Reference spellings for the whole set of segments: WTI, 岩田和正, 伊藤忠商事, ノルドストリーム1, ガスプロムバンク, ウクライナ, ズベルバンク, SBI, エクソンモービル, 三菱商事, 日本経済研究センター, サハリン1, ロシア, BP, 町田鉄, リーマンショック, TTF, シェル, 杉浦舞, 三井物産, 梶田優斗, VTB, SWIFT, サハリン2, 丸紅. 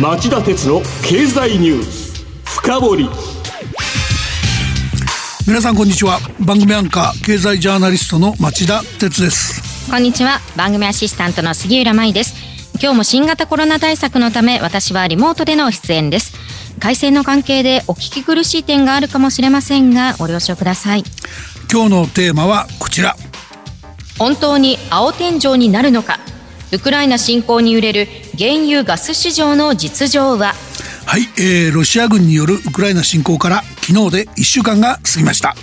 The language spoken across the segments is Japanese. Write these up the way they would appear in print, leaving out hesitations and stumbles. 町田鉄の経済ニュース深掘り。皆さんこんにちは。番組アンカー経済ジャーナリストの町田鉄です。こんにちは。番組アシスタントの杉浦舞です。今日も新型コロナ対策のため私はリモートでの出演です。回線の関係でお聞き苦しい点があるかもしれませんがご了承ください。今日のテーマはこちら。本当に青天井になるのか。ウクライナ侵攻に揺れる原油ガス市場の実情は。はい、ロシア軍によるウクライナ侵攻から昨日で1週間が過ぎました。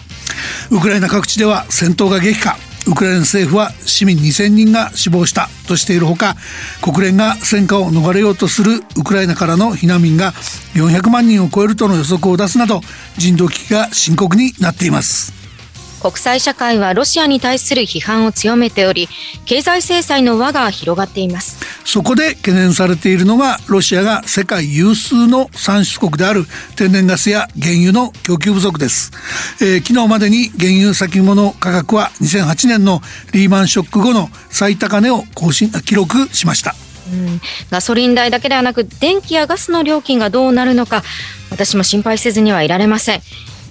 ウクライナ各地では戦闘が激化。ウクライナ政府は市民2000人が死亡したとしているほか、国連が戦火を逃れようとするウクライナからの避難民が400万人を超えるとの予測を出すなど人道危機が深刻になっています。国際社会はロシアに対する批判を強めており、経済制裁の輪が広がっています。そこで懸念されているのがロシアが世界有数の産出国である天然ガスや原油の供給不足です。昨日までに原油先物価格は2008年のリーマンショック後の最高値を記録しました。ガソリン代だけではなく電気やガスの料金がどうなるのか、私も心配せずにはいられません。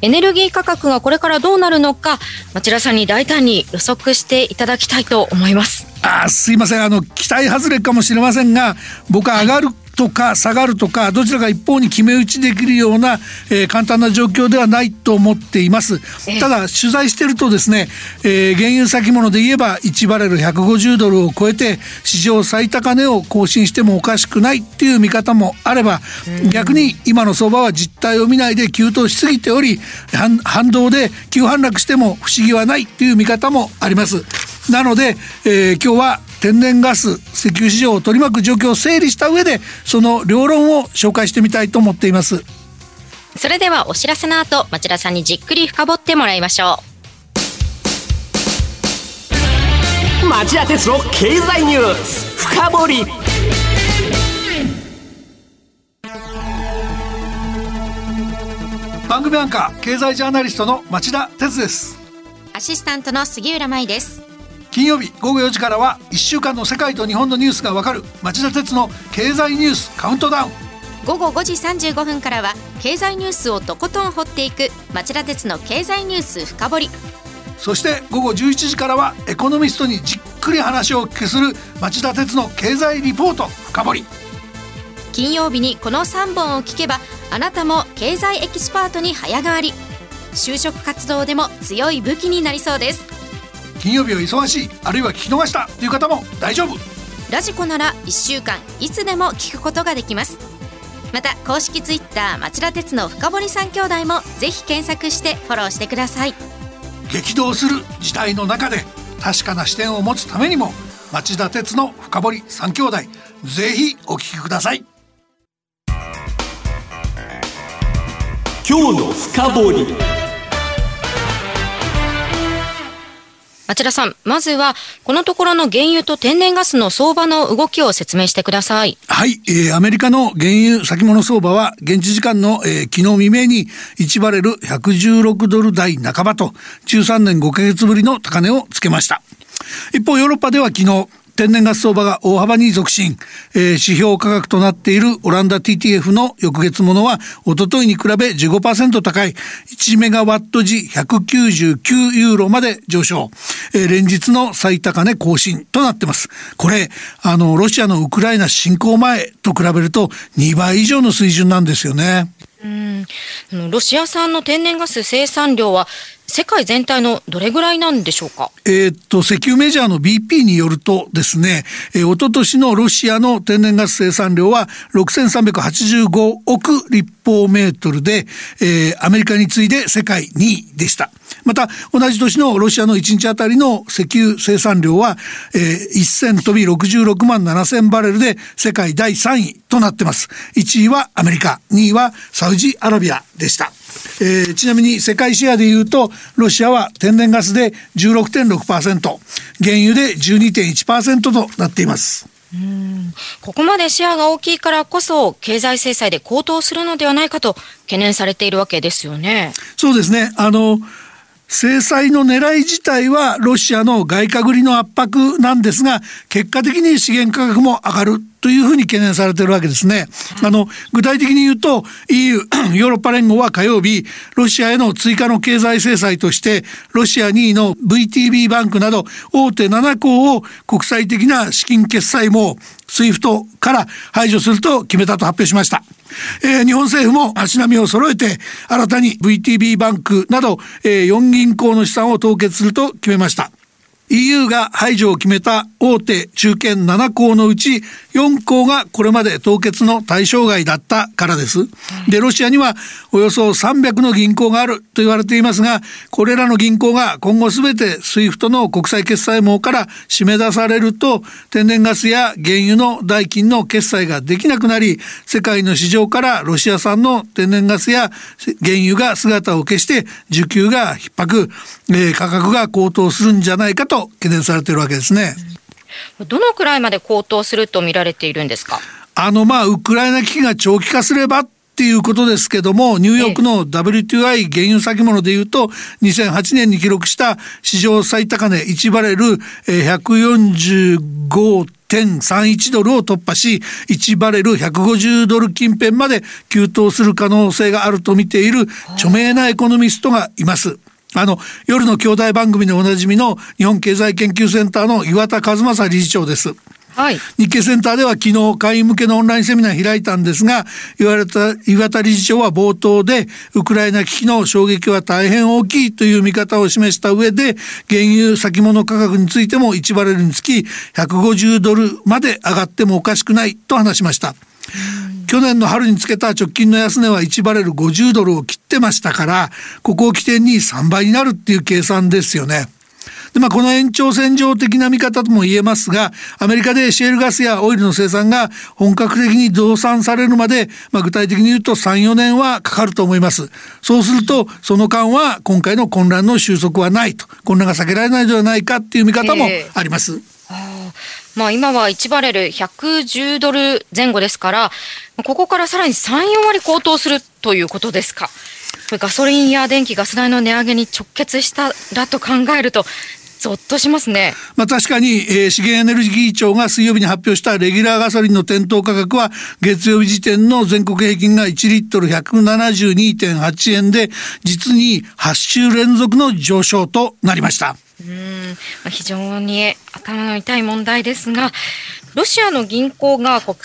エネルギー価格がこれからどうなるのか、町田さんに大胆に予測していただきたいと思います。すいません、期待外れかもしれませんが、僕は上がるとか下がるとかどちらか一方に決め打ちできるような、簡単な状況ではないと思っています。ただ取材しているとですね、原油先物で言えば1バレル150ドルを超えて史上最高値を更新してもおかしくないっていう見方もあれば、逆に今の相場は実態を見ないで急騰しすぎており、反動で急反落しても不思議はないっていう見方もあります。なので、今日は天然ガス石油市場を取り巻く状況を整理した上でその両論を紹介してみたいと思っています。それではお知らせの後、町田さんにじっくり深掘ってもらいましょう。町田鉄の経済ニュース深掘り。番組アンカー経済ジャーナリストの町田鉄です。アシスタントの杉浦舞です。金曜日午後4時からは1週間の世界と日本のニュースがわかる町田鉄の経済ニュースカウントダウン。午後5時35分からは経済ニュースをとことん掘っていく町田鉄の経済ニュース深掘り。そして午後11時からはエコノミストにじっくり話をお聞きする町田鉄の経済リポート深掘り。金曜日にこの3本を聞けばあなたも経済エキスパートに早変わり、就職活動でも強い武器になりそうです。金曜日は忙しい、あるいは聞き逃したという方も大丈夫。ラジコなら1週間いつでも聞くことができます。また公式ツイッター町田鉄の深堀三兄弟もぜひ検索してフォローしてください。激動する時代の中で確かな視点を持つためにも町田鉄の深堀三兄弟、ぜひお聞きください。今日の深堀。町田さん、まずはこのところの原油と天然ガスの相場の動きを説明してください。はい、アメリカの原油先物相場は現地時間の、昨日未明に1バレル116ドル台半ばと13年5ヶ月ぶりの高値をつけました。一方ヨーロッパでは昨日天然ガス相場が大幅に続伸、指標価格となっているオランダ TTF の翌月ものは一昨日に比べ 15% 高い1メガワット時199ユーロまで上昇、連日の最高値更新となってます。これロシアのウクライナ侵攻前と比べると2倍以上の水準なんですよね。ロシア産の天然ガス生産量は世界全体のどれぐらいなんでしょうか。石油メジャーの BP によるとですね、おととしのロシアの天然ガス生産量は6385億立方メートルで、アメリカに次いで世界2位でした。また同じ年のロシアの1日あたりの石油生産量は、1000飛び66万7000バレルで世界第3位となってます。1位はアメリカ、2位はサウジアラビアでした。ちなみに世界シェアでいうとロシアは天然ガスで 16.6%、 原油で 12.1% となっています。ここまでシェアが大きいからこそ経済制裁で高騰するのではないかと懸念されているわけですよね。そうですね。制裁の狙い自体はロシアの外貨繰りの圧迫なんですが、結果的に資源価格も上がるというふうに懸念されているわけですね。具体的に言うと EU ヨーロッパ連合は火曜日、ロシアへの追加の経済制裁としてロシア2位の VTB バンクなど大手7行を国際的な資金決済網SWIFT から排除すると決めたと発表しました。日本政府も足並みを揃えて新たに VTB バンクなど、4銀行の資産を凍結すると決めました。EU が排除を決めた大手中堅7行のうち4行がこれまで凍結の対象外だったからです。で、ロシアにはおよそ300の銀行があると言われていますが、これらの銀行が今後すべて SWIFT の国際決済網から締め出されると、天然ガスや原油の代金の決済ができなくなり、世界の市場からロシア産の天然ガスや原油が姿を消して需給が逼迫、価格が高騰するんじゃないかと懸念されているわけですね。どのくらいまで高騰すると見られているんですか？ウクライナ危機が長期化すればっていうことですけども、ニューヨークの WTI 原油先物でいうと2008年に記録した史上最高値1バレル145.31 ドルを突破し、1バレル150ドル近辺まで急騰する可能性があると見ている著名なエコノミストがいます。夜の兄弟番組でおなじみの日本経済研究センターの岩田和正理事長です。はい、日経センターでは昨日会員向けのオンラインセミナー開いたんですが、岩田理事長は冒頭でウクライナ危機の衝撃は大変大きいという見方を示した上で、原油先物価格についても1バレルにつき150ドルまで上がってもおかしくないと話しました。去年の春につけた直近の安値は1バレル50ドルを切ってましたから、ここを起点に3倍になるっていう計算ですよね。で、この延長線上的な見方とも言えますが、アメリカでシェールガスやオイルの生産が本格的に増産されるまで、具体的に言うと 3,4 年はかかると思います。そうするとその間は今回の混乱の収束はないと、混乱が避けられないのではないかっていう見方もあります。今は1バレル110ドル前後ですから、ここからさらに 3,4 割高騰するということですか。ガソリンや電気ガス代の値上げに直結したらと考えるとゾッとしますね。確かに、資源エネルギー庁が水曜日に発表したレギュラーガソリンの店頭価格は月曜日時点の全国平均が1リットル 172.8 円で、実に8週連続の上昇となりました。非常に頭の痛い問題ですが、ロシアの銀行が国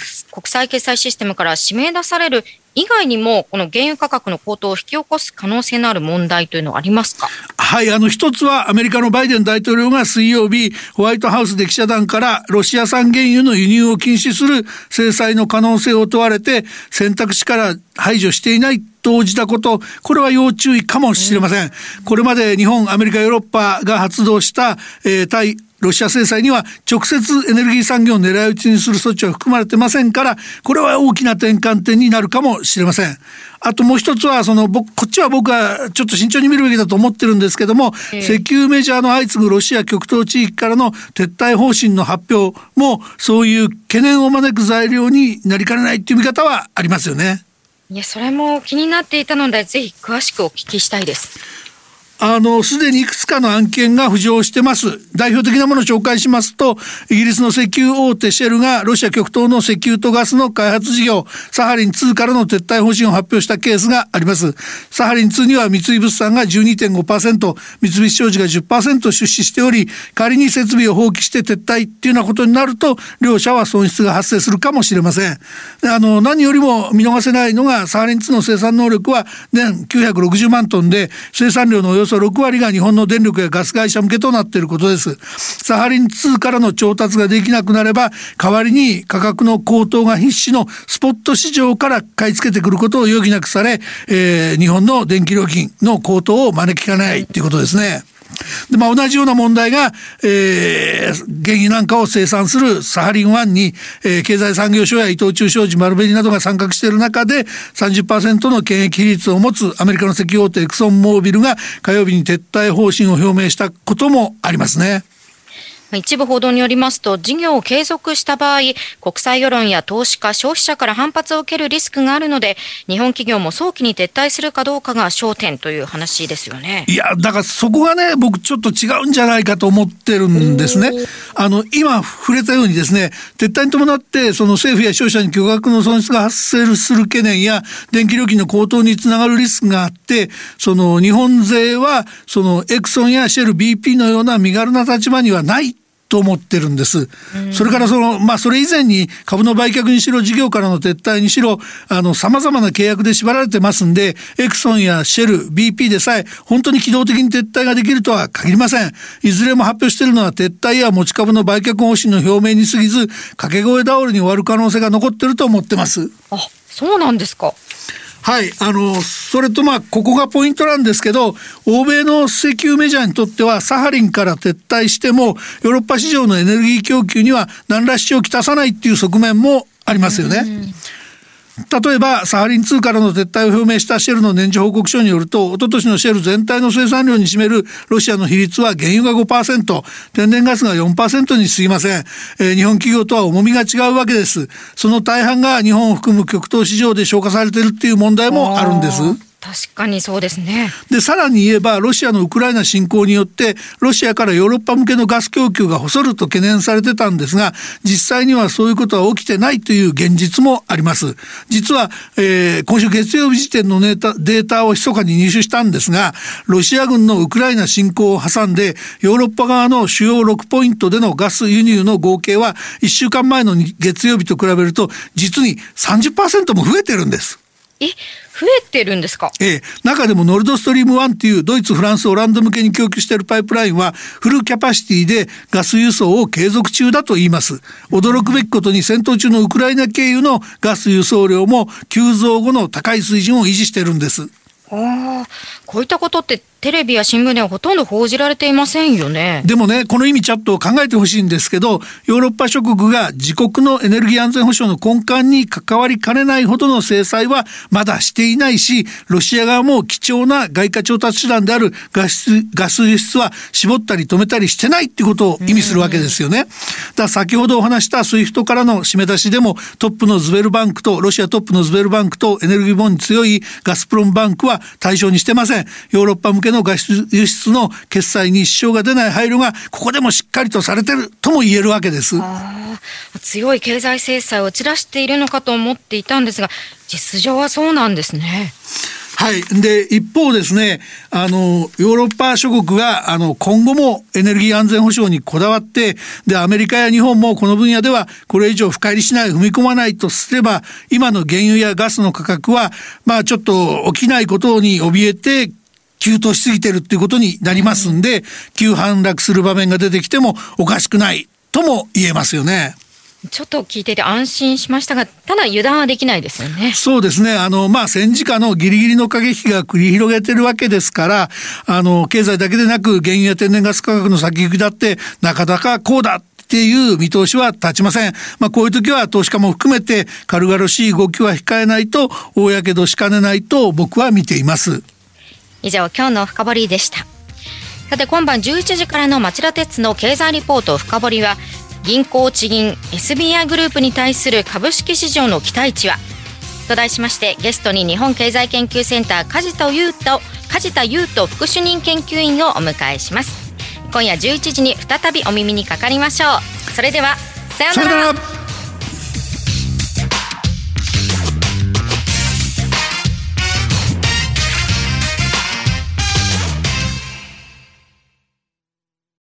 際決済システムから指名出される以外にも、この原油価格の高騰を引き起こす可能性のある問題というのはありますか？はい、一つはアメリカのバイデン大統領が水曜日、ホワイトハウスで記者団からロシア産原油の輸入を禁止する制裁の可能性を問われて、選択肢から排除していないと応じたこと、これは要注意かもしれません。これまで日本、アメリカ、ヨーロッパが発動した、対ロシア制裁には直接エネルギー産業を狙い撃ちにする措置は含まれてませんから、これは大きな転換点になるかもしれません。あともう一つはこっちは僕はちょっと慎重に見るべきだと思ってるんですけども、石油メジャーの相次ぐロシア極東地域からの撤退方針の発表もそういう懸念を招く材料になりかねないという見方はありますよね。いや、それも気になっていたので、ぜひ詳しくお聞きしたいです。すでにいくつかの案件が浮上してます。代表的なものを紹介しますと、イギリスの石油大手シェルがロシア極東の石油とガスの開発事業サハリン2からの撤退方針を発表したケースがあります。サハリン2には三井物産が 12.5%、 三菱商事が 10% 出資しており、仮に設備を放棄して撤退っていうようなことになると、両社は損失が発生するかもしれません。何よりも見逃せないのが、サハリン2の生産能力は年960万トンで、生産量のおよそ6割が日本の電力やガス会社向けとなっていることです。サハリン2からの調達ができなくなれば、代わりに価格の高騰が必至のスポット市場から買い付けてくることを余儀なくされ、日本の電気料金の高騰を招きかねないということですね。で、同じような問題が、原油なんかを生産するサハリン1に、経済産業省や伊藤忠商事、丸紅などが参画している中で 30% の権益比率を持つアメリカの石油大手エクソンモービルが火曜日に撤退方針を表明したこともありますね。一部報道によりますと、事業を継続した場合、国際世論や投資家、消費者から反発を受けるリスクがあるので、日本企業も早期に撤退するかどうかが焦点という話ですよね。いや、だからそこがね、僕ちょっと違うんじゃないかと思ってるんですね。今触れたようにですね、撤退に伴ってその政府や消費者に巨額の損失が発生する懸念や電気料金の高騰につながるリスクがあって、その日本勢はそのエクソンやシェル BP のような身軽な立場にはないと思ってるんです。それからそれ以前に株の売却にしろ事業からの撤退にしろ様々な契約で縛られてますんで、エクソンやシェル BP でさえ本当に機動的に撤退ができるとは限りません。いずれも発表しているのは撤退や持ち株の売却方針の表明に過ぎず、掛け声倒れに終わる可能性が残ってると思ってます。あ、そうなんですか。はい、それとここがポイントなんですけど、欧米の石油メジャーにとってはサハリンから撤退してもヨーロッパ市場のエネルギー供給には何ら支障をきたさないっていう側面もありますよね。例えばサハリン2からの撤退を表明したシェルの年次報告書によると、一昨年のシェル全体の生産量に占めるロシアの比率は原油が 5%、 天然ガスが 4% に過ぎません。日本企業とは重みが違うわけです。その大半が日本を含む極東市場で消化されているっていう問題もあるんです。確かにそうですね。で、さらに言えばロシアのウクライナ侵攻によってロシアからヨーロッパ向けのガス供給が細ると懸念されてたんですが、実際にはそういうことは起きてないという現実もあります。実は、今週月曜日時点のデータを密かに入手したんですが、ロシア軍のウクライナ侵攻を挟んでヨーロッパ側の主要6ポイントでのガス輸入の合計は1週間前の月曜日と比べると実に 30% も増えてるんです。増えてるんですか。中でもノルドストリーム1というドイツ、フランス、オランダ向けに供給しているパイプラインはフルキャパシティでガス輸送を継続中だと言います。驚くべきことに戦闘中のウクライナ経由のガス輸送量も急増後の高い水準を維持しているんです。こういったことってテレビや新聞ではほとんど報じられていませんよね。でもね、この意味ちょっと考えてほしいんですけど、ヨーロッパ諸国が自国のエネルギー安全保障の根幹に関わりかねないほどの制裁はまだしていないし、ロシア側も貴重な外貨調達手段であるガス輸出は絞ったり止めたりしてないってことを意味するわけですよね。だ、先ほどお話した SWIFT からの締め出しでもロシアトップのズベルバンクとエネルギーボンに強いガスプロムバンクは対象にしてません。ヨーロッパ向けのガス輸出の決済に支障が出ない配慮がここでもしっかりとされているとも言えるわけです。強い経済制裁を打ち出しているのかと思っていたんですが、実情はそうなんですね。はい、で一方ですね、ヨーロッパ諸国が今後もエネルギー安全保障にこだわって、でアメリカや日本もこの分野ではこれ以上深入りしない、踏み込まないとすれば、今の原油やガスの価格はちょっと起きないことに怯えて急騰しすぎてるっていうことになりますんで、急反落する場面が出てきてもおかしくないとも言えますよね。ちょっと聞いてて安心しましたが、ただ油断はできないですよね。そうですね。戦時下のギリギリの駆け引きが繰り広げてるわけですから、経済だけでなく原油や天然ガス価格の先行きだってなかなかこうだっていう見通しは立ちません。こういう時は投資家も含めて軽々しい動きは控えないと大やけどしかねないと僕は見ています。以上、今日の深掘りでした。さて、今晩11時からの町田鉄の経済リポート深掘りは、銀行、地銀、SBI グループに対する株式市場の期待値はと題しまして、ゲストに日本経済研究センター梶田優斗副主任研究員をお迎えします。今夜11時に再びお耳にかかりましょう。それではさようなら。